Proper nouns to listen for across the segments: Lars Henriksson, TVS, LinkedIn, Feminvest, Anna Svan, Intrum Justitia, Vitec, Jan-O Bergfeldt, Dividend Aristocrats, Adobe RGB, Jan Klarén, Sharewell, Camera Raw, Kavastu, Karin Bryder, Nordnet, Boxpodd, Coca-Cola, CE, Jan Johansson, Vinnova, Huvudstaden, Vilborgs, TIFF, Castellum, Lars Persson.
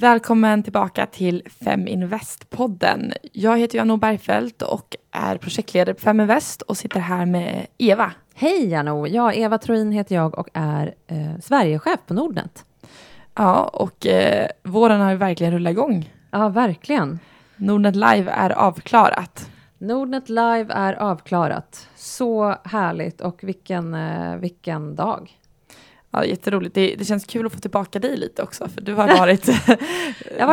Välkommen tillbaka till Feminvest-podden. Jag heter Jan-O Bergfeldt och är projektledare på Feminvest och sitter här med Eva. Hej Jan-O, Eva Troin heter jag och är Sverigechef på Nordnet. Ja, och våren har ju verkligen rullat igång. Ja, verkligen. Nordnet Live är avklarat. Nordnet Live är avklarat. Så härligt och vilken dag. Ja, jätteroligt. Det känns kul att få tillbaka dig lite också. För du har varit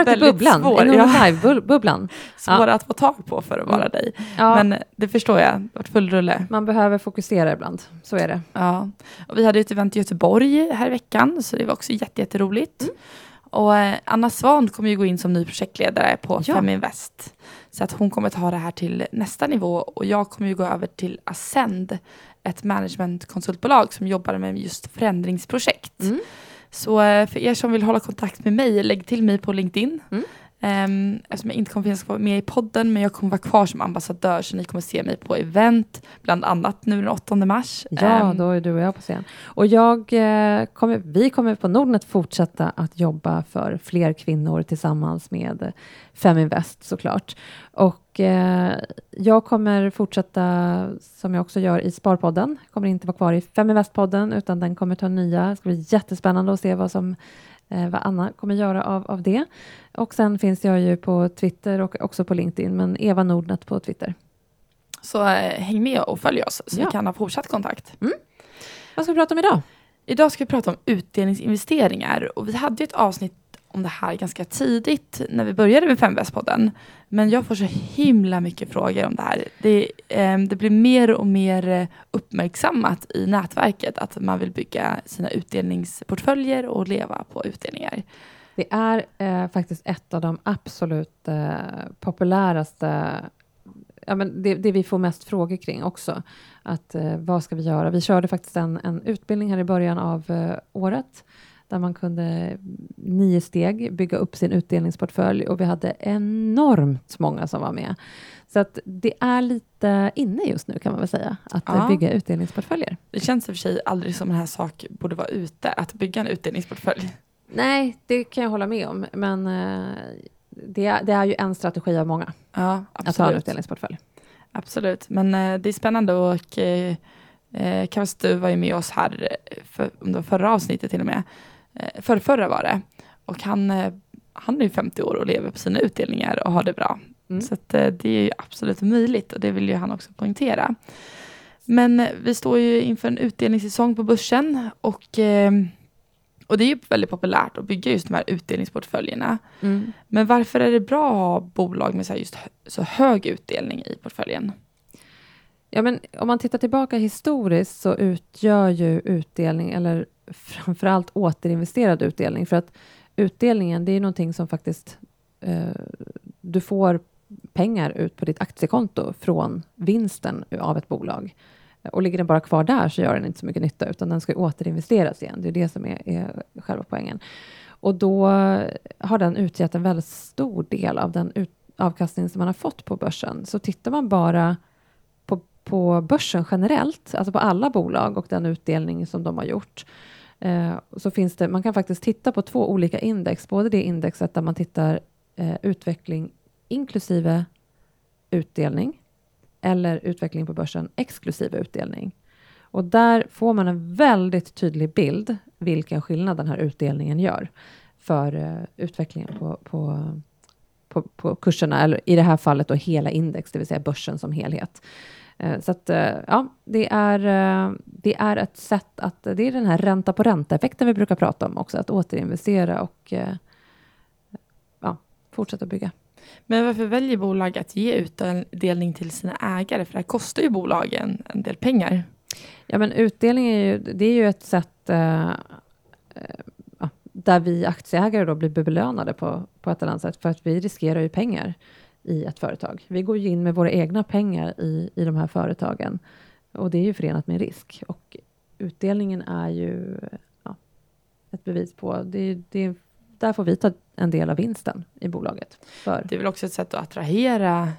väldigt bubblan, svår. Live-bubblan. Svår att få tag på för att vara dig. Ja. Men det förstår jag. Det har varit full rulle. Man behöver fokusera ibland. Så är det. Ja. Och vi hade ett event i Göteborg här i veckan. Så det var också jätteroligt. Mm. Och Anna Svan kommer ju gå in som ny projektledare på Feminvest. Så att hon kommer ta det här till nästa nivå. Och jag kommer ju gå över till Ascend. Ett managementkonsultbolag som jobbar med just förändringsprojekt. Mm. Så för er som vill hålla kontakt med mig, lägg till mig på LinkedIn. Mm. Eftersom jag inte kommer finnas med i podden, men jag kommer vara kvar som ambassadör, så ni kommer se mig på event, bland annat nu den 8 mars. Ja, då är du och jag på scen. Och vi kommer på Nordnet fortsätta att jobba för fler kvinnor tillsammans med Feminvest såklart. Och jag kommer fortsätta, som jag också gör i Sparpodden. Jag kommer inte vara kvar i Feminvest-podden, utan den kommer ta nya. Det ska bli jättespännande att se vad Anna kommer göra av det. Och sen finns jag ju på Twitter och också på LinkedIn. Men Eva Nordnet på Twitter. Så häng med och följ oss så vi kan ha fortsatt kontakt. Mm. Vad ska vi prata om idag? Idag ska vi prata om utdelningsinvesteringar. Och vi hade ju ett avsnitt om det här ganska tidigt när vi började med Feminvest-podden. Men jag får så himla mycket frågor om det här. Det blir mer och mer uppmärksammat i nätverket att man vill bygga sina utdelningsportföljer och leva på utdelningar. Det är faktiskt ett av de absolut populäraste, det vi får mest frågor kring också. Att vad ska vi göra? Vi körde faktiskt en utbildning här i början av året. Där man kunde 9 steg bygga upp sin utdelningsportfölj. Och vi hade enormt många som var med. Så att det är lite inne just nu kan man väl säga. Att bygga utdelningsportföljer. Det känns i och för sig aldrig som en här sak borde vara ute. Att bygga en utdelningsportfölj. Nej, det kan jag hålla med om. Men det är ju en strategi av många. Ja, absolut. Att ha en utdelningsportfölj. Absolut, men det är spännande och Kavs, du var ju med oss här om förra avsnittet till och med. Förra var det. Och han är ju 50 år och lever på sina utdelningar och har det bra. Mm. Så att det är ju absolut möjligt och det vill ju han också poängtera. Men vi står ju inför en utdelningssäsong på börsen och det är ju väldigt populärt att bygga just de här utdelningsportföljerna. Mm. Men varför är det bra att ha bolag med så här just så hög utdelning i portföljen? Ja, men om man tittar tillbaka historiskt så utgör ju utdelning, eller framförallt återinvesterad utdelning. För att utdelningen, det är någonting som faktiskt du får pengar ut på ditt aktiekonto från vinsten av ett bolag. Och ligger den bara kvar där så gör den inte så mycket nytta, utan den ska återinvesteras igen. Det är det som är själva poängen. Och då har den utgett en väldigt stor del av den avkastning som man har fått på börsen. Så tittar man bara på börsen generellt, alltså på alla bolag och den utdelning som de har gjort, så finns det, man kan faktiskt titta på 2 olika index, både det indexet där man tittar utveckling inklusive utdelning eller utveckling på börsen exklusive utdelning. Och där får man en väldigt tydlig bild vilken skillnad den här utdelningen gör för utvecklingen på kurserna, eller i det här fallet då hela index, det vill säga börsen som helhet. Så att, det är ett sätt att, det är den här ränta på ränta-effekten vi brukar prata om också, att återinvestera och fortsätta bygga. Men varför väljer bolag att ge utdelning till sina ägare? För det här kostar ju bolagen en del pengar. Ja, men utdelning är ju ett sätt där vi aktieägare då blir belönade på ett eller annat sätt, för att vi riskerar ju pengar i ett företag. Vi går ju in med våra egna pengar i de här företagen. Och det är ju förenat med risk. Och utdelningen är ju ett bevis på. Där får vi ta en del av vinsten i bolaget. Det är väl också ett sätt att attrahera.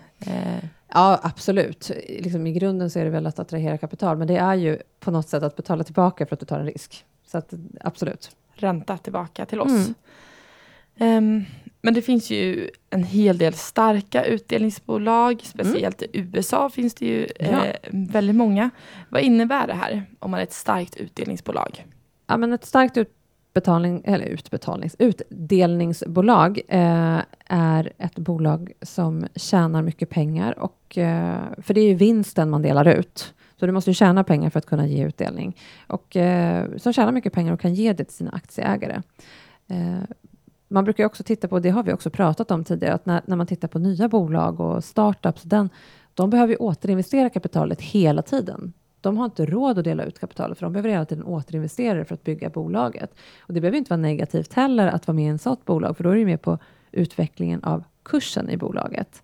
Ja, absolut. Liksom, i grunden så är det väl att attrahera kapital. Men det är ju på något sätt att betala tillbaka för att du tar en risk. Så att, absolut. Ränta tillbaka till oss. Men det finns ju en hel del starka utdelningsbolag. Speciellt i USA finns det ju väldigt många. Vad innebär det här om man är ett starkt utdelningsbolag? Ja, men ett starkt utdelningsbolag är ett bolag som tjänar mycket pengar. Och, för det är ju vinsten man delar ut. Så du måste ju tjäna pengar för att kunna ge utdelning. Och som tjänar mycket pengar och kan ge det till sina aktieägare. Man brukar också titta på, det har vi också pratat om tidigare, att när man tittar på nya bolag och startups, de behöver ju återinvestera kapitalet hela tiden. De har inte råd att dela ut kapitalet, för de behöver hela tiden återinvestera för att bygga bolaget. Och det behöver inte vara negativt heller att vara med i en sånt bolag, för då är det ju med på utvecklingen av kursen i bolaget.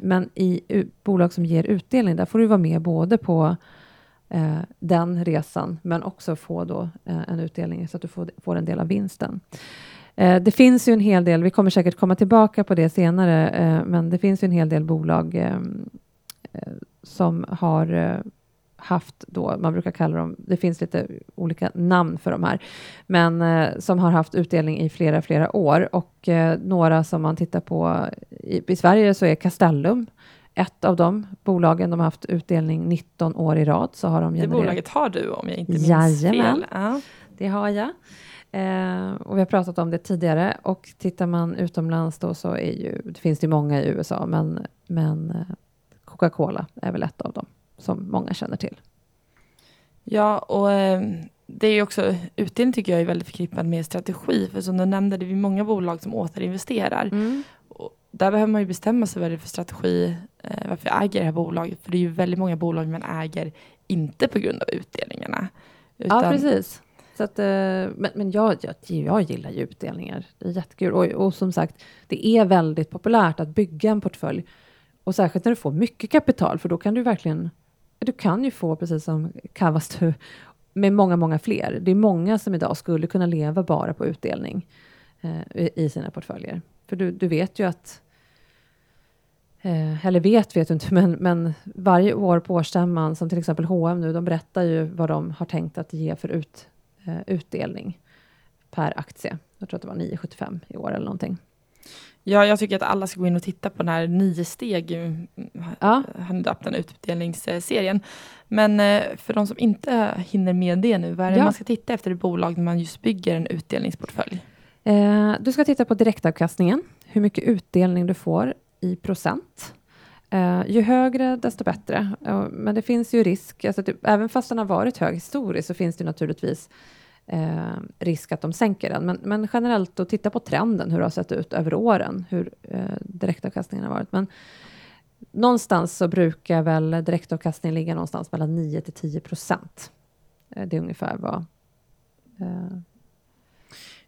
Men i bolag som ger utdelning, där får du vara med både på den resan, men också få då en utdelning så att du får en del av vinsten. Det finns ju en hel del, vi kommer säkert komma tillbaka på det senare, men det finns ju en hel del bolag som har haft då, man brukar kalla dem, det finns lite olika namn för de här, men som har haft utdelning i flera år, och några som man tittar på i Sverige så är Castellum ett av de bolagen. De har haft utdelning 19 år i rad, så har de genererat. Det bolaget har du, om jag inte minns fel. Ja. Det har jag. Och vi har pratat om det tidigare, och tittar man utomlands då så är ju, det finns det många i USA, men Coca-Cola är väl ett av dem som många känner till. Ja, och det är ju också, utdelning tycker jag är väldigt förknippad med strategi, för som du nämnde, det är många bolag som återinvesterar. Och där behöver man ju bestämma sig vad det är för strategi, varför jag äger det här bolaget, för det är ju väldigt många bolag man äger inte på grund av utdelningarna. Utan, ja, precis. Så att, men jag gillar ju utdelningar. Det är jättekul. Och som sagt, det är väldigt populärt att bygga en portfölj. Och särskilt när du får mycket kapital. För då kan du verkligen... Du kan ju få, precis som Kavastu, med många fler. Det är många som idag skulle kunna leva bara på utdelning i sina portföljer. För du vet ju att... Eller vet du inte, men varje år på årsstämman, som till exempel H&M nu, de berättar ju vad de har tänkt att ge för utdelning per aktie. Jag tror att det var 9,75 i år eller någonting. Ja, jag tycker att alla ska gå in och titta på den här 9 steg. Han döpt den utdelningsserien. Men för de som inte hinner med det nu, vad är det man ska titta efter i bolag när man just bygger en utdelningsportfölj? Du ska titta på direktavkastningen. Hur mycket utdelning du får i procent. Ju högre desto bättre. Men det finns ju risk. Alltså även fast den har varit hög historiskt så finns det naturligtvis risk att de sänker den. Men generellt att titta på trenden. Hur det har sett ut över åren. Hur direktavkastningen har varit. Men någonstans så brukar väl direktavkastningen ligga någonstans mellan 9-10%. Det är ungefär vad...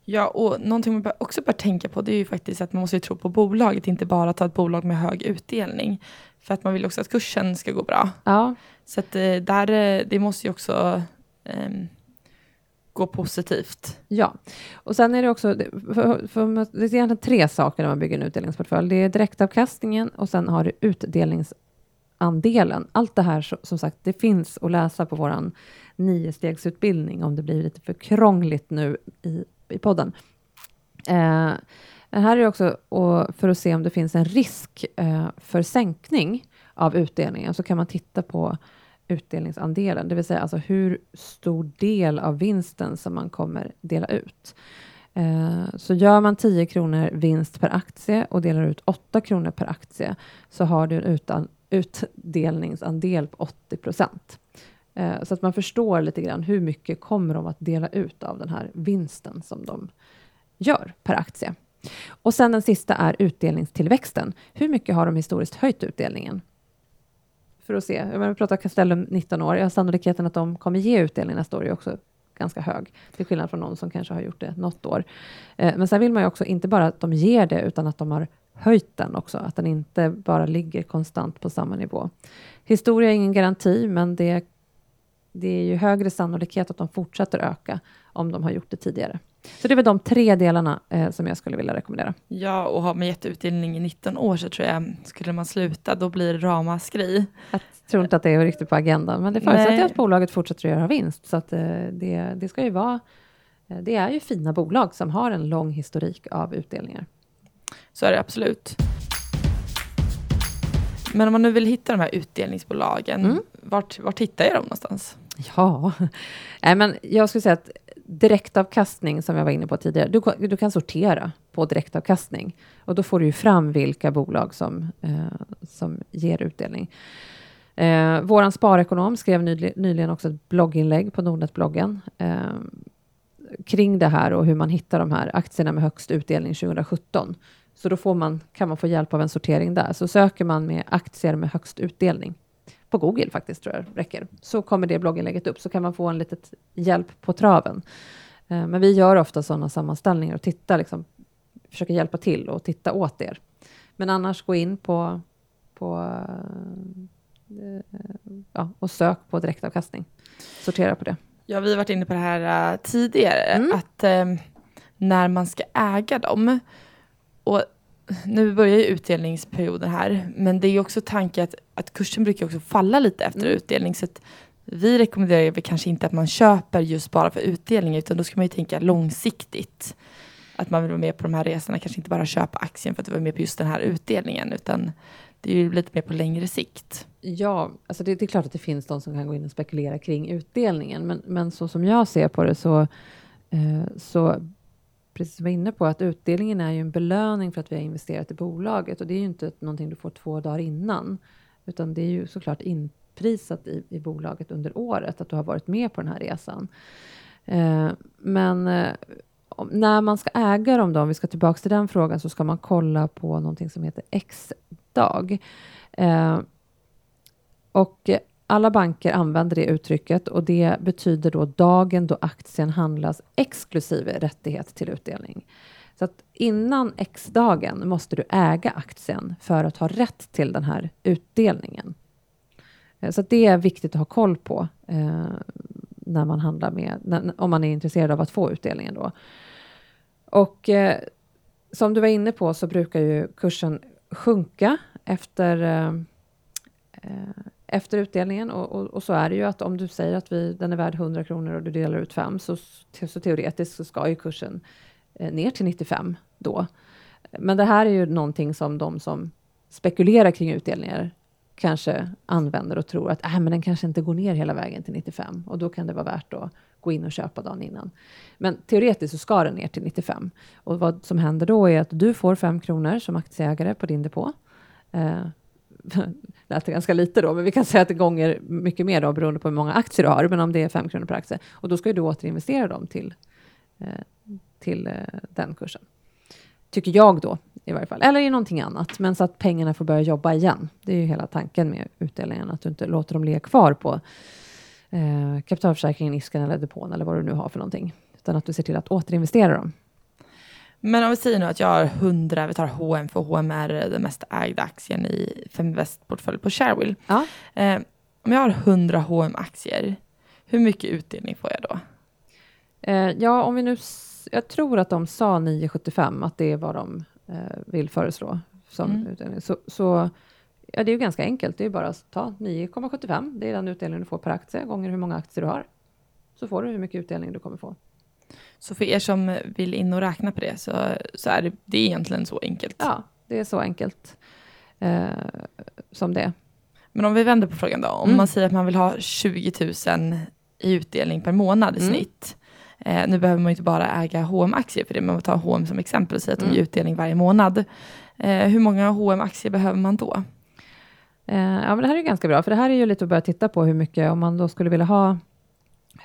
Ja, och någonting man också bör tänka på, det är ju faktiskt att man måste ju tro på bolaget, inte bara ta ett bolag med hög utdelning, för att man vill också att kursen ska gå bra. Ja. Så att det måste ju också gå positivt. Ja, och sen är det också för det är egentligen 3 saker när man bygger en utdelningsportfölj. Det är direktavkastningen, och sen har du utdelningsandelen. Allt det här, som sagt, det finns att läsa på våran 9-stegsutbildning, om det blir lite för krångligt nu i podden. Här är också, och för att se om det finns en risk för sänkning av utdelningen, så kan man titta på utdelningsandelen. Det vill säga alltså hur stor del av vinsten som man kommer dela ut. Så gör man 10 kronor vinst per aktie och delar ut 8 kronor per aktie, så har du en utdelningsandel på 80%. Så att man förstår lite grann hur mycket kommer de att dela ut av den här vinsten som de gör per aktie. Och sen den sista är utdelningstillväxten. Hur mycket har de historiskt höjt utdelningen? För att se, jag pratar Castellum 19 år. Sannolikheten att de kommer ge utdelning nästa år är också ganska hög. Till skillnad från någon som kanske har gjort det något år. Men sen vill man ju också inte bara att de ger det, utan att de har höjt den också. Att den inte bara ligger konstant på samma nivå. Historia är ingen garanti, men det är ju högre sannolikhet att de fortsätter öka om de har gjort det tidigare. Så det är väl de 3 delarna som jag skulle vilja rekommendera. Ja, och har man gett utdelning i 19 år så tror jag, skulle man sluta, då blir det ramaskri. Jag tror inte att det är riktigt på agendan, men det förutsätter att bolaget fortsätter att göra vinst. Så att det ska ju vara Det är ju fina bolag som har en lång historik av utdelningar. Så är det absolut. Men om man nu vill hitta de här utdelningsbolagen, vart hittar jag dem någonstans? Ja, men jag skulle säga att direktavkastning som jag var inne på tidigare, du kan sortera på direktavkastning och då får du ju fram vilka bolag som ger utdelning. Våran sparekonom skrev nyligen också ett blogginlägg på Nordnet-bloggen kring det här och hur man hittar de här aktierna med högst utdelning 2017. Så då kan man få hjälp av en sortering där. Så söker man med aktier med högst utdelning på Google faktiskt, tror jag räcker. Så kommer det blogginlägget upp, så kan man få en litet hjälp på traven. Men vi gör ofta sådana sammanställningar och tittar, liksom, försöker hjälpa till och titta åt er. Men annars gå in på och sök på direktavkastning. Sortera på det. Ja, vi har varit inne på det här tidigare. Att när man ska äga dem. Och nu börjar ju utdelningsperioden här. Men det är ju också tanken att kursen brukar också falla lite efter utdelning. Så att vi rekommenderar väl kanske inte att man köper just bara för utdelning. Utan då ska man ju tänka långsiktigt. Att man vill vara med på de här resorna. Kanske inte bara köpa aktien för att vara med på just den här utdelningen. Utan det är ju lite mer på längre sikt. Ja, alltså det är klart att det finns de som kan gå in och spekulera kring utdelningen. Men så som jag ser på det så precis som jag var inne på, att utdelningen är ju en belöning för att vi har investerat i bolaget. Och det är ju inte någonting du får 2 dagar innan. Utan det är ju såklart inprisat i bolaget under året. Att du har varit med på den här resan. Men när man ska äga dem då, om vi ska tillbaka till den frågan, så ska man kolla på någonting som heter X-dag. Och alla banker använder det uttrycket, och det betyder då dagen då aktien handlas exklusive rättighet till utdelning. Så att innan X-dagen måste du äga aktien för att ha rätt till den här utdelningen. Så att det är viktigt att ha koll på när man handlar om man är intresserad av att få utdelningen då. Och som du var inne på så brukar ju kursen sjunka efter utdelningen och så är det ju att om du säger att den är värd 100 kronor och du delar ut 5 så teoretiskt så ska ju kursen ner till 95 då. Men det här är ju någonting som de som spekulerar kring utdelningar kanske använder och tror att men den kanske inte går ner hela vägen till 95 och då kan det vara värt att gå in och köpa dagen innan. Men teoretiskt så ska den ner till 95 och vad som händer då är att du får 5 kronor som aktieägare på din depå. Lät ganska lite då, men vi kan säga att det gånger mycket mer då, beroende på hur många aktier du har, men om det är 5 kronor per aktie, och då ska ju du återinvestera dem till den kursen, tycker jag då i varje fall, eller i någonting annat, men så att pengarna får börja jobba igen. Det är ju hela tanken med utdelningen, att du inte låter dem ligga kvar på kapitalförsäkringen, ISK:en eller depån eller vad du nu har för någonting, utan att du ser till att återinvestera dem. Men om vi säger nu att jag har 100, vi tar H&M, för H&M är den mest ägda aktien i Feminvest-portfölj på Sharewell. Ja. Om jag har 100 H&M-aktier, hur mycket utdelning får jag då? Om vi nu, jag tror att de sa 9,75, att det är vad de vill föreslå som utdelning. Så det är ju ganska enkelt, det är bara att ta 9,75, det är den utdelning du får per aktie, gånger hur många aktier du har. Så får du hur mycket utdelning du kommer få. Så för er som vill in och räkna på det så är det egentligen så enkelt. Ja, det är så enkelt som det är. Men om vi vänder på frågan då. Om man säger att man vill ha 20 000 i utdelning per månad i snitt. Nu behöver man ju inte bara äga H&M-aktier för det. Man tar H&M som exempel och säger att de ger utdelning varje månad. Hur många H&M-aktier behöver man då? Men det här är ganska bra. För det här är ju lite att börja titta på hur mycket, om man då skulle vilja ha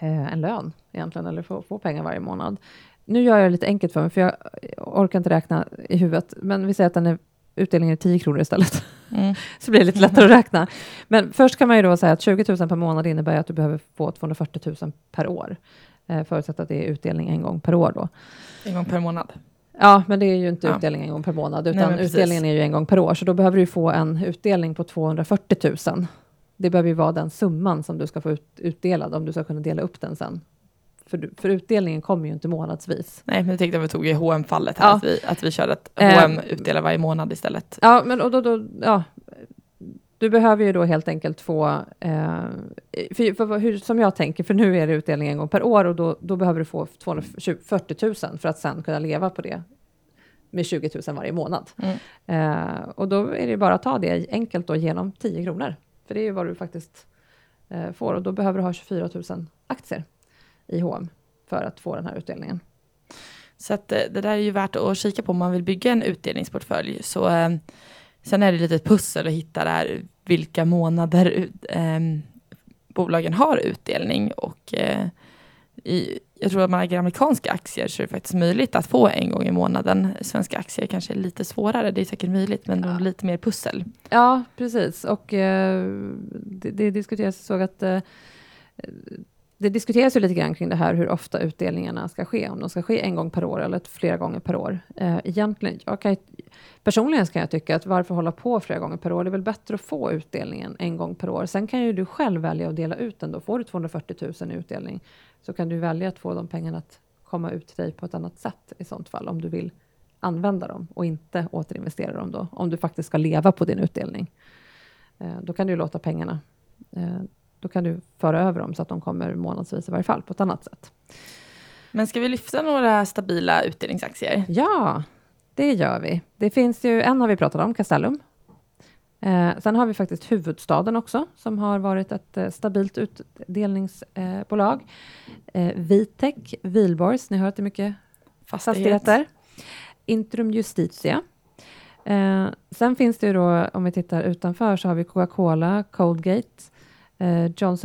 en lön egentligen, eller få pengar varje månad. Nu gör jag det lite enkelt för mig, för jag orkar inte räkna i huvudet, men vi säger att utdelningen är 10 kronor istället. Så blir det lite lättare att räkna. Men först kan man ju då säga att 20 000 per månad innebär att du behöver få 240 000 per år, förutsatt att det är utdelning en gång per år då. En gång per månad. Ja, men det är ju inte utdelning en gång per månad, utan utdelningen är ju en gång per år, så då behöver du få en utdelning på 240 000. Det behöver ju vara den summan som du ska få utdelad, om du ska kunna dela upp den sen. För utdelningen kommer ju inte månadsvis. Nej, men jag tänkte att vi tog i H&M-fallet här, att vi körde att H&M utdelar varje månad istället. Ja, men och då Du behöver ju då helt enkelt få, som jag tänker, för nu är det utdelning en gång per år och då behöver du få 240 000 för att sen kunna leva på det med 20 000 varje månad. Och då är det ju bara att ta det enkelt då genom 10 kronor. För det är ju vad du faktiskt får och då behöver du ha 24 000 aktier i H&M för att få den här utdelningen. Så att det där är ju värt att kika på om man vill bygga en utdelningsportfölj. Så sen är det lite ett pussel att hitta där vilka månader bolagen har utdelning. Och jag tror att man har amerikanska aktier så är det faktiskt möjligt att få en gång i månaden. Svenska aktier kanske är lite svårare, det är säkert möjligt men de är lite mer pussel. Ja, precis. Och det diskuteras så att... Det diskuteras ju lite grann kring det här hur ofta utdelningarna ska ske. Om de ska ske en gång per år eller flera gånger per år. Egentligen, personligen kan jag tycka att varför hålla på flera gånger per år? Det är väl bättre att få utdelningen en gång per år. Sen kan ju du själv välja att dela ut den. Då får du 240 000 i utdelning. Så kan du välja att få de pengarna att komma ut till dig på ett annat sätt i sånt fall. Om du vill använda dem och inte återinvestera dem då. Om du faktiskt ska leva på din utdelning. Då kan du låta pengarna... Då kan du föra över dem så att de kommer månadsvis i varje fall på ett annat sätt. Men ska vi lyfta några stabila utdelningsaktier? Ja, det gör vi. Det finns ju, en har vi pratat om, Castellum. Sen har vi faktiskt Huvudstaden också som har varit ett stabilt utdelningsbolag. Vitec, Vilborgs, ni hör att det är mycket fastigheter. Intrum Justitia. Sen finns det ju då, om vi tittar utanför så har vi Coca-Cola, Colgate.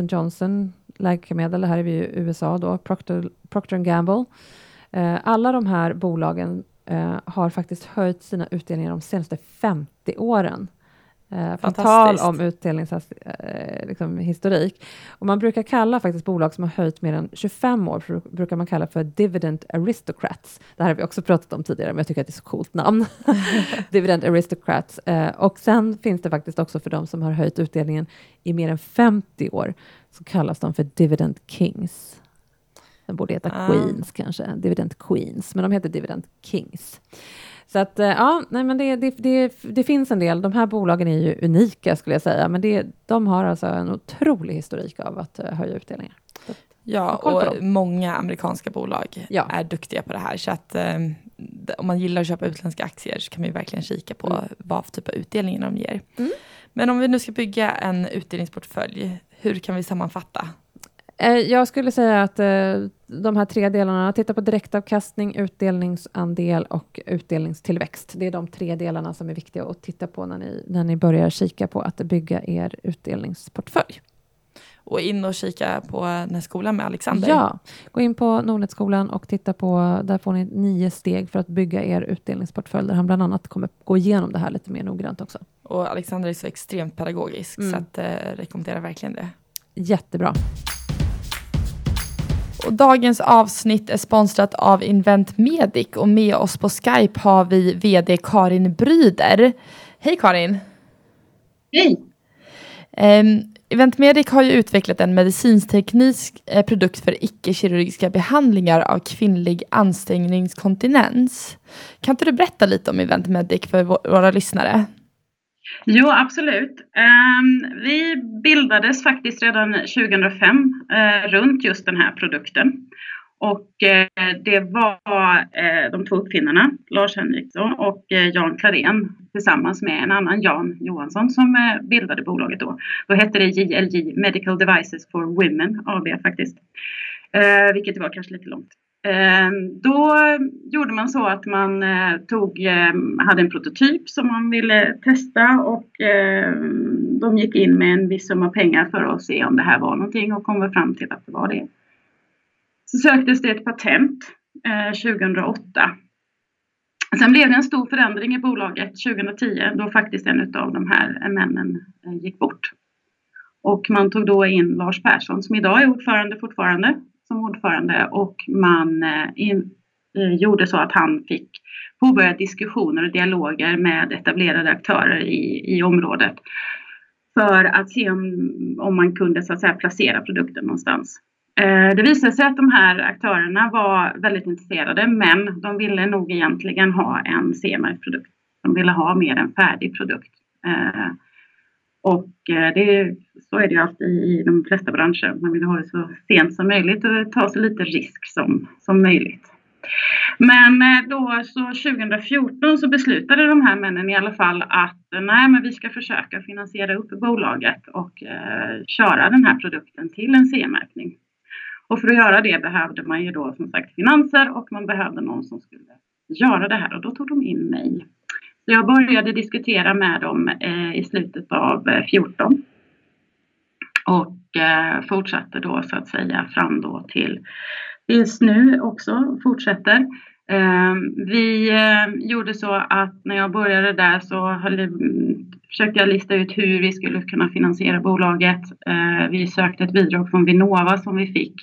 Johnson, läkemedel, det här är vi i USA då, Procter & Gamble. Alla de här bolagen har faktiskt höjt sina utdelningar de senaste 50 åren. Fantastiskt. Tal om utdelningshistorik. Och man brukar kalla faktiskt bolag som har höjt mer än 25 år brukar man kalla för Dividend Aristocrats. Det här har vi också pratat om tidigare men jag tycker att det är så coolt namn. Dividend Aristocrats. Och sen finns det faktiskt också för de som har höjt utdelningen i mer än 50 år så kallas de för Dividend Kings. Den borde heta Queens kanske. Dividend Queens. Men de heter Dividend Kings. Så att ja, nej men det finns en del. De här bolagen är ju unika skulle jag säga. Men de har alltså en otrolig historik av att höja utdelningar. Ja, och många amerikanska bolag är duktiga på det här. Så att om man gillar att köpa utländska aktier så kan man ju verkligen kika på vad typ av utdelningen de ger. Mm. Men om vi nu ska bygga en utdelningsportfölj, hur kan vi sammanfatta? Jag skulle säga att de här tre delarna, titta på direktavkastning, utdelningsandel och utdelningstillväxt. Det är de tre delarna som är viktiga att titta på när ni börjar kika på att bygga er utdelningsportfölj. Och in och kika på den skolan med Alexander. Ja, gå in på Nordnet-skolan och titta på, där får ni 9 steg för att bygga er utdelningsportfölj. Där han bland annat kommer gå igenom det här lite mer noggrant också. Och Alexander är så extremt pedagogisk så att rekommenderar verkligen det. Jättebra. Och dagens avsnitt är sponsrat av Invent Medic och med oss på Skype har vi vd Karin Bryder. Hej Karin! Hej! Invent Medic har ju utvecklat en medicinsteknisk produkt för icke-kirurgiska behandlingar av kvinnlig anstängningskontinens. Kan inte du berätta lite om Invent Medic för våra lyssnare? Jo, absolut. Vi bildades faktiskt redan 2005 runt just den här produkten. Och det var de 2 uppfinnarna, Lars Henriksson och Jan Klarén tillsammans med en annan Jan Johansson som bildade bolaget då. Då hette det JLJ, Medical Devices for Women AB faktiskt. Vilket var kanske lite långt. Då gjorde man så att man hade en prototyp som man ville testa och de gick in med en viss summa pengar för att se om det här var någonting och kom fram till att det var det. Så söktes det ett patent 2008. Sen blev det en stor förändring i bolaget 2010 då faktiskt en av de här männen gick bort. Och man tog då in Lars Persson som idag är ordförande fortfarande. Som ordförande och man gjorde så att han fick påbörja diskussioner och dialoger med etablerade aktörer i området. För att se om man kunde så att säga placera produkten någonstans. Det visade sig att de här aktörerna var väldigt intresserade men de ville nog egentligen ha en CE-märkt produkt. De ville ha mer en färdig produkt. Och så är det ju alltid i de flesta branscher. Man vill ha det så sent som möjligt och ta så lite risk som möjligt. Men då så 2014 så beslutade de här männen i alla fall att nej, men vi ska försöka finansiera upp bolaget och köra den här produkten till en C-märkning. Och för att göra det behövde man ju då som sagt finanser och man behövde någon som skulle göra det här och då tog de in mig. Så jag började diskutera med dem i slutet av 14 och fortsatte då så att säga fram då till just nu också fortsätter. Vi gjorde så att när jag började där så försökte jag lista ut hur vi skulle kunna finansiera bolaget. Vi sökte ett bidrag från Vinnova som vi fick.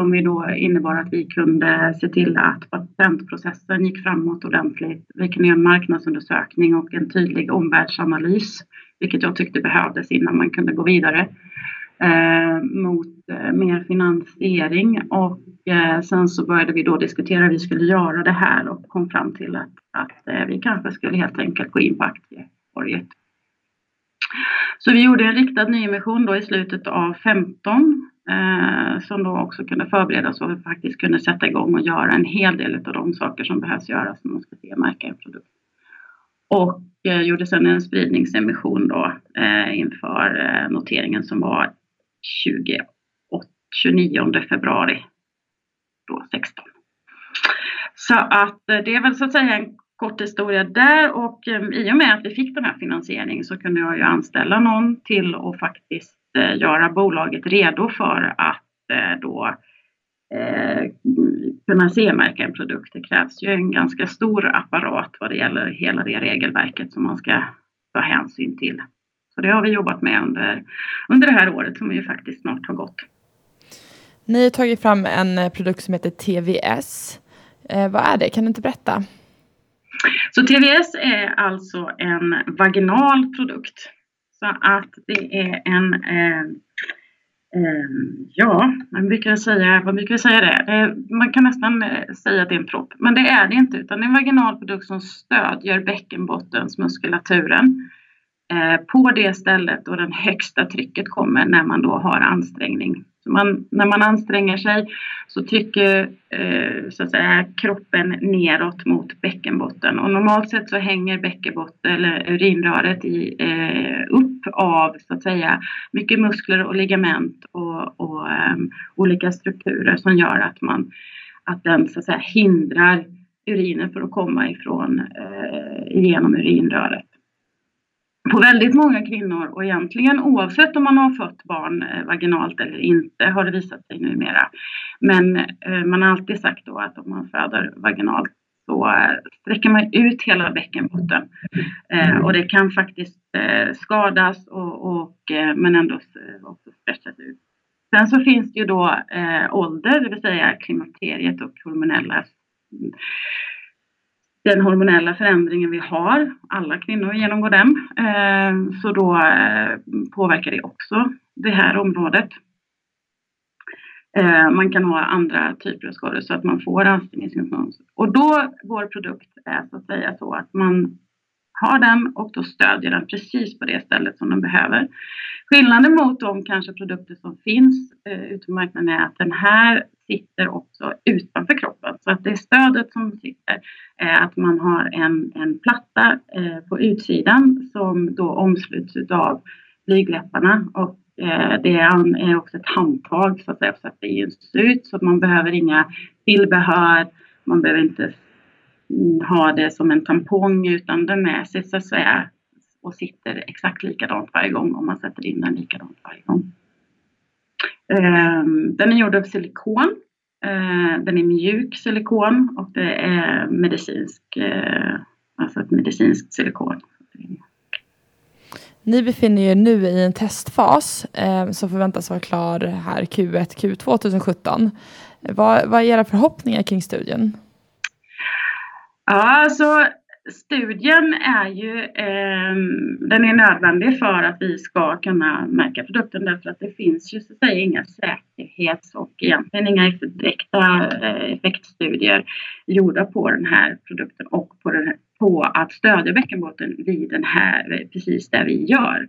Som vi då innebar att vi kunde se till att patentprocessen gick framåt ordentligt. Vi kunde göra en marknadsundersökning och en tydlig omvärldsanalys. Vilket jag tyckte behövdes innan man kunde gå vidare mot mer finansiering. Och sen så började vi då diskutera hur vi skulle göra det här och kom fram till att vi kanske skulle helt enkelt gå in på aktietorget. Så vi gjorde en riktad nyemission då i slutet av 15 som då också kunde förberedas och faktiskt kunde sätta igång och göra en hel del av de saker som behövs göras när man ska märka en produkt. Och gjorde sedan en spridningsemission då inför noteringen som var 29 februari då 16. Så att det är väl så att säga en kort historia där och i och med att vi fick den här finansieringen så kunde jag ju anställa någon till och faktiskt göra bolaget redo för att då kunna C-märka en produkt. Det krävs ju en ganska stor apparat vad det gäller hela det regelverket som man ska ta hänsyn till. Så det har vi jobbat med under det här året som ju faktiskt snart har gått. Ni har tagit fram en produkt som heter TVS. Vad är det? Kan du inte berätta? Så TVS är alltså en vaginal produkt. Så att det är vad brukar jag säga det? Man kan nästan säga att det är en propp. Men det är det inte, utan det är en vaginal produkt som stödjer bäckenbottensmuskulaturen på det stället och den högsta trycket kommer när man då har ansträngning. Så när man anstränger sig så trycker så att säga, kroppen neråt mot bäckenbotten. Och normalt sett så hänger bäckenbotten eller urinröret upp av så att säga, mycket muskler och ligament och olika strukturer som gör att den så att säga, hindrar urinen för att komma igenom urinröret. På väldigt många kvinnor och egentligen oavsett om man har fått barn vaginalt eller inte har det visat sig numera. Men man har alltid sagt då att om man föder vaginalt så sträcker man ut hela bäckenbotten. Och det kan faktiskt skadas men ändå också stressas ut. Sen så finns det ju då ålder, det vill säga klimakteriet och den hormonella förändringen vi har, alla kvinnor genomgår den, så då påverkar det också det här området. Man kan ha andra typer av skador så att man får ansträngningssymptom. Och då vår produkt är så att säga så att man har den och då stödjer den precis på det stället som den behöver. Skillnaden mot de kanske produkter som finns ute på marknaden är att den här sitter också utanför kroppen. Så att det stödet som sitter är att man har en platta på utsidan som då omsluts av blygläpparna. Och det är också ett handtag så att det sätter in ut. Så att man behöver inga tillbehör, man behöver inte ha det som en tampong utan den med sig så att säga och sitter exakt likadant varje gång om man sätter in den likadant varje gång. Den är gjord av silikon, den är mjuk silikon och det är alltså ett medicinskt silikon. Ni befinner er nu i en testfas som förväntas vara klar här Q1, Q2 2017. Vad är era förhoppningar kring studien? Ja, så studien är ju den är nödvändig för att vi ska kunna märka produkten därför att det finns ju så att säga inga säkerhets- och egentligen inga direkta effektstudier gjorda på den här produkten och på den på att stödja bäckenbotten vid den här, precis där vi gör.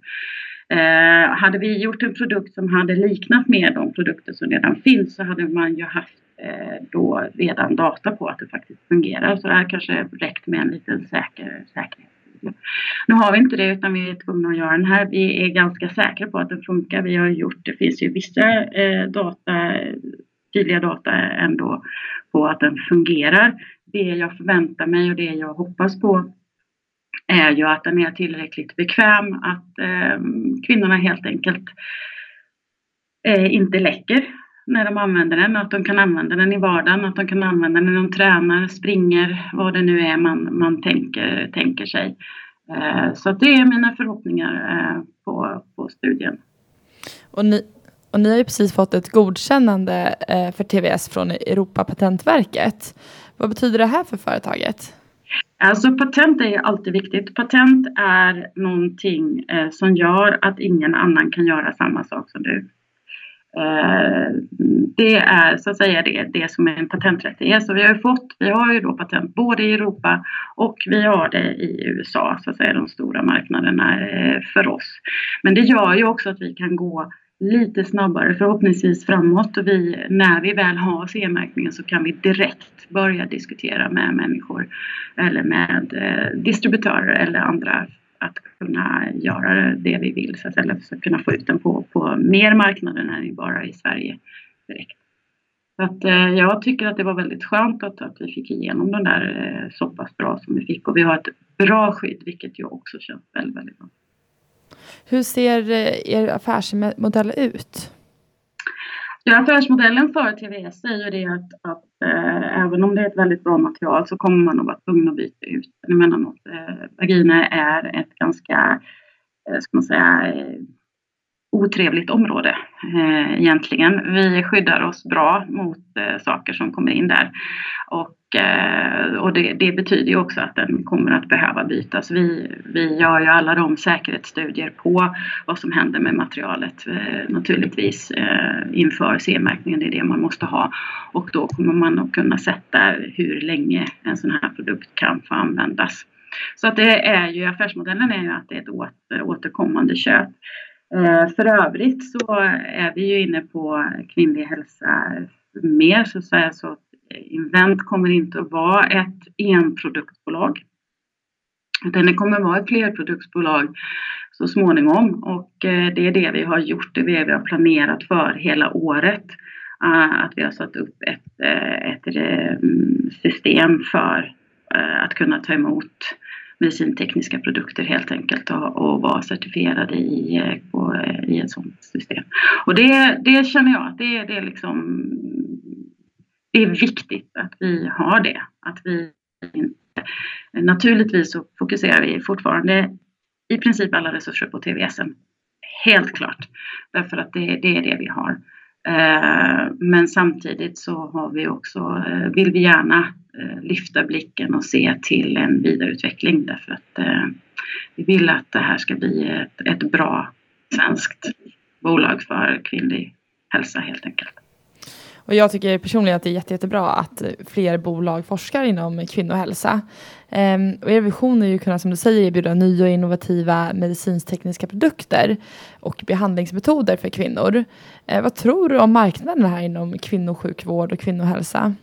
Hade vi gjort en produkt som hade liknat med de produkter som redan finns, så hade man ju haft då redan data på att det faktiskt fungerar. Så det här kanske räckt med en liten säkerhet. Nu har vi inte det, utan vi är tvungna att göra den här. Vi är ganska säkra på att den funkar. Vi har gjort, det finns ju vissa tydliga data ändå på att den fungerar. Det jag förväntar mig och det jag hoppas på är ju att den är tillräckligt bekväm, att kvinnorna helt enkelt inte läcker när de använder den, att de kan använda den i vardagen, att de kan använda den när de tränar, springer, vad det nu är man tänker sig. Så det är mina förhoppningar på studien. Och ni har ju precis fått ett godkännande för TVS från Europapatentverket. Vad betyder det här för företaget? Alltså patent är alltid viktigt. Patent är någonting som gör att ingen annan kan göra samma sak som du. Det är så att säga det som är en patenträtt är. Så vi har ju då patent både i Europa och vi har det i USA, så att säga de stora marknaderna för oss. Men det gör ju också att vi kan gå lite snabbare förhoppningsvis framåt, och när vi väl har CE-märkningen så kan vi direkt börja diskutera med människor eller med distributörer eller andra att kunna göra det vi vill, så att eller kunna få ut den på mer marknader än bara i Sverige direkt. Så att, jag tycker att det var väldigt skönt att vi fick igenom den där så pass bra som vi fick, och vi har ett bra skydd, vilket jag också känns väldigt, väldigt bra. Hur ser er affärsmodell ut? Ja, affärsmodellen för TVS är ju det att även om det är ett väldigt bra material så kommer man att vara tvungen att byta ut. Jag menar något, vagina är ett ganska, ska man säga, otrevligt område egentligen. Vi skyddar oss bra mot saker som kommer in där, och det betyder ju också att den kommer att behöva bytas. Vi gör ju alla de säkerhetsstudier på vad som händer med materialet naturligtvis inför CE-märkningen. Det är det man måste ha, och då kommer man att kunna sätta hur länge en sån här produkt kan få användas. Så att det är ju, affärsmodellen är ju att det är ett återkommande köp. För övrigt så är vi ju inne på kvinnlig hälsa mer, så att säga, så att Invent kommer inte att vara ett enproduktbolag, utan det kommer att vara ett flerproduktsbolag så småningom, och det är det vi har gjort, det är det vi har planerat för hela året, att vi har satt upp ett system för att kunna ta emot medicintekniska produkter helt enkelt och vara certifierade i ett sådant system. Och det känner jag att det är liksom, det är viktigt att vi har det. Att vi inte, naturligtvis så fokuserar vi fortfarande i princip alla resurser på TVSen. Helt klart. Därför att det är det vi har. Men samtidigt så har vi också, vill vi gärna lyfta blicken och se till en vidareutveckling, därför att vi vill att det här ska bli ett bra svenskt bolag för kvinnlig hälsa helt enkelt. Och jag tycker personligen att det är jättebra att fler bolag forskar inom kvinnohälsa. Och er vision är ju kunna, som du säger, erbjuda nya och innovativa medicintekniska produkter och behandlingsmetoder för kvinnor. Vad tror du om marknaden här inom kvinnosjukvård och kvinnohälsa?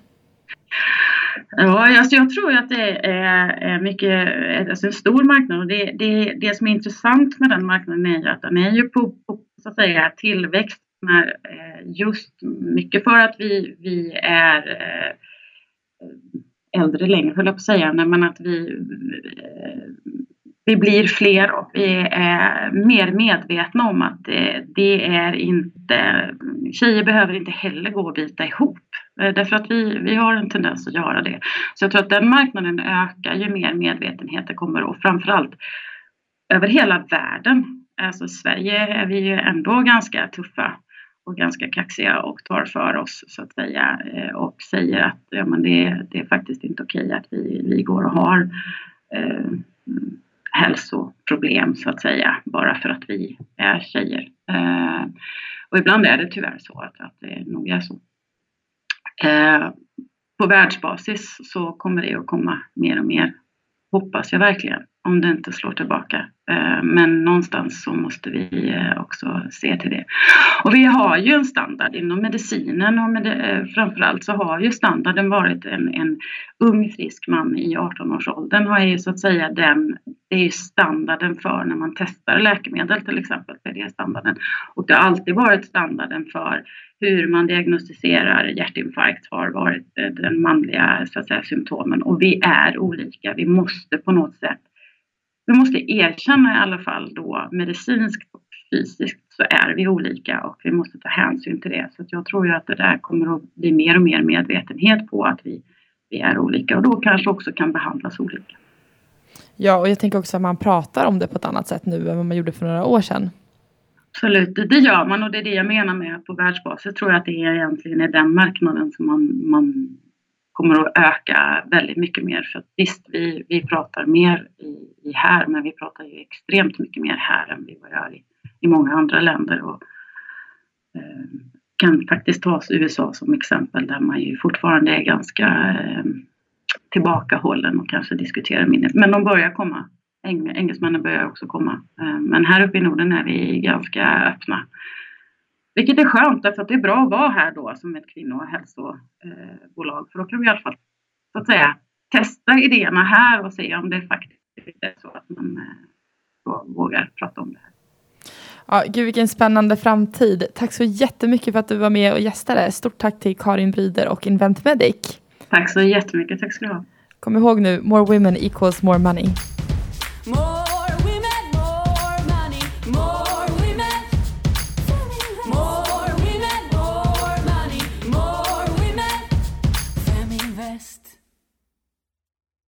Ja, alltså jag tror att det är mycket, alltså en stor marknad, och det som är intressant med den marknaden är att den är ju på så att säga, tillväxt, just mycket för att vi är äldre längre, höll jag på att säga, men att vi blir fler och vi är mer medvetna om att det är inte, tjejer behöver inte heller gå och bita ihop. Därför att vi har en tendens att göra det. Så jag tror att den marknaden ökar ju mer medvetenheten kommer, och framförallt över hela världen. Alltså i Sverige är vi ju ändå ganska tuffa och ganska kaxiga och tar för oss, så att säga, och säger att ja, men det är faktiskt inte okej att vi går och har hälsoproblem, så att säga, bara för att vi är tjejer. Och ibland är det tyvärr så att det nog är så. På världsbasis så kommer det att komma mer och mer hoppas jag verkligen, om det inte slår tillbaka. Men någonstans så måste vi också se till det. Och vi har ju en standard inom medicinen och framförallt så har ju standarden varit en ung frisk man i 18-årsåldern. Har ju så att säga det är standarden för när man testar läkemedel till exempel. För det är standarden. Och det har alltid varit standarden för hur man diagnostiserar hjärtinfarkt har varit den manliga så att säga, symptomen. Och vi är olika, vi måste på något sätt. Vi måste erkänna i alla fall då medicinskt och fysiskt så är vi olika och vi måste ta hänsyn till det. Så att jag tror ju att det där kommer att bli mer och mer medvetenhet på att vi är olika och då kanske också kan behandlas olika. Ja, och jag tänker också att man pratar om det på ett annat sätt nu än vad man gjorde för några år sedan. Absolut, det gör man och det är det jag menar med att på världsbasis tror jag att det är egentligen i den marknaden som man kommer att öka väldigt mycket mer. För att visst, vi pratar mer i här, men vi pratar ju extremt mycket mer här än vi gör i många andra länder. Och kan faktiskt tas USA som exempel där man ju fortfarande är ganska tillbakahållen och kanske diskuterar mindre. Men de börjar komma. Engelsmännen börjar också komma. Men här uppe i Norden är vi ganska öppna. Vilket är skönt, därför att det är bra att vara här då som ett kvinnohälsobolag. För då kan vi i alla fall så att säga, testa idéerna här och se om det faktiskt är så att man vågar prata om det här. Ja, gud vilken spännande framtid. Tack så jättemycket för att du var med och gästade. Stort tack till Karin Bryder och Invent Medic. Tack så jättemycket, tack ska du ha. Kom ihåg nu, more women equals more money.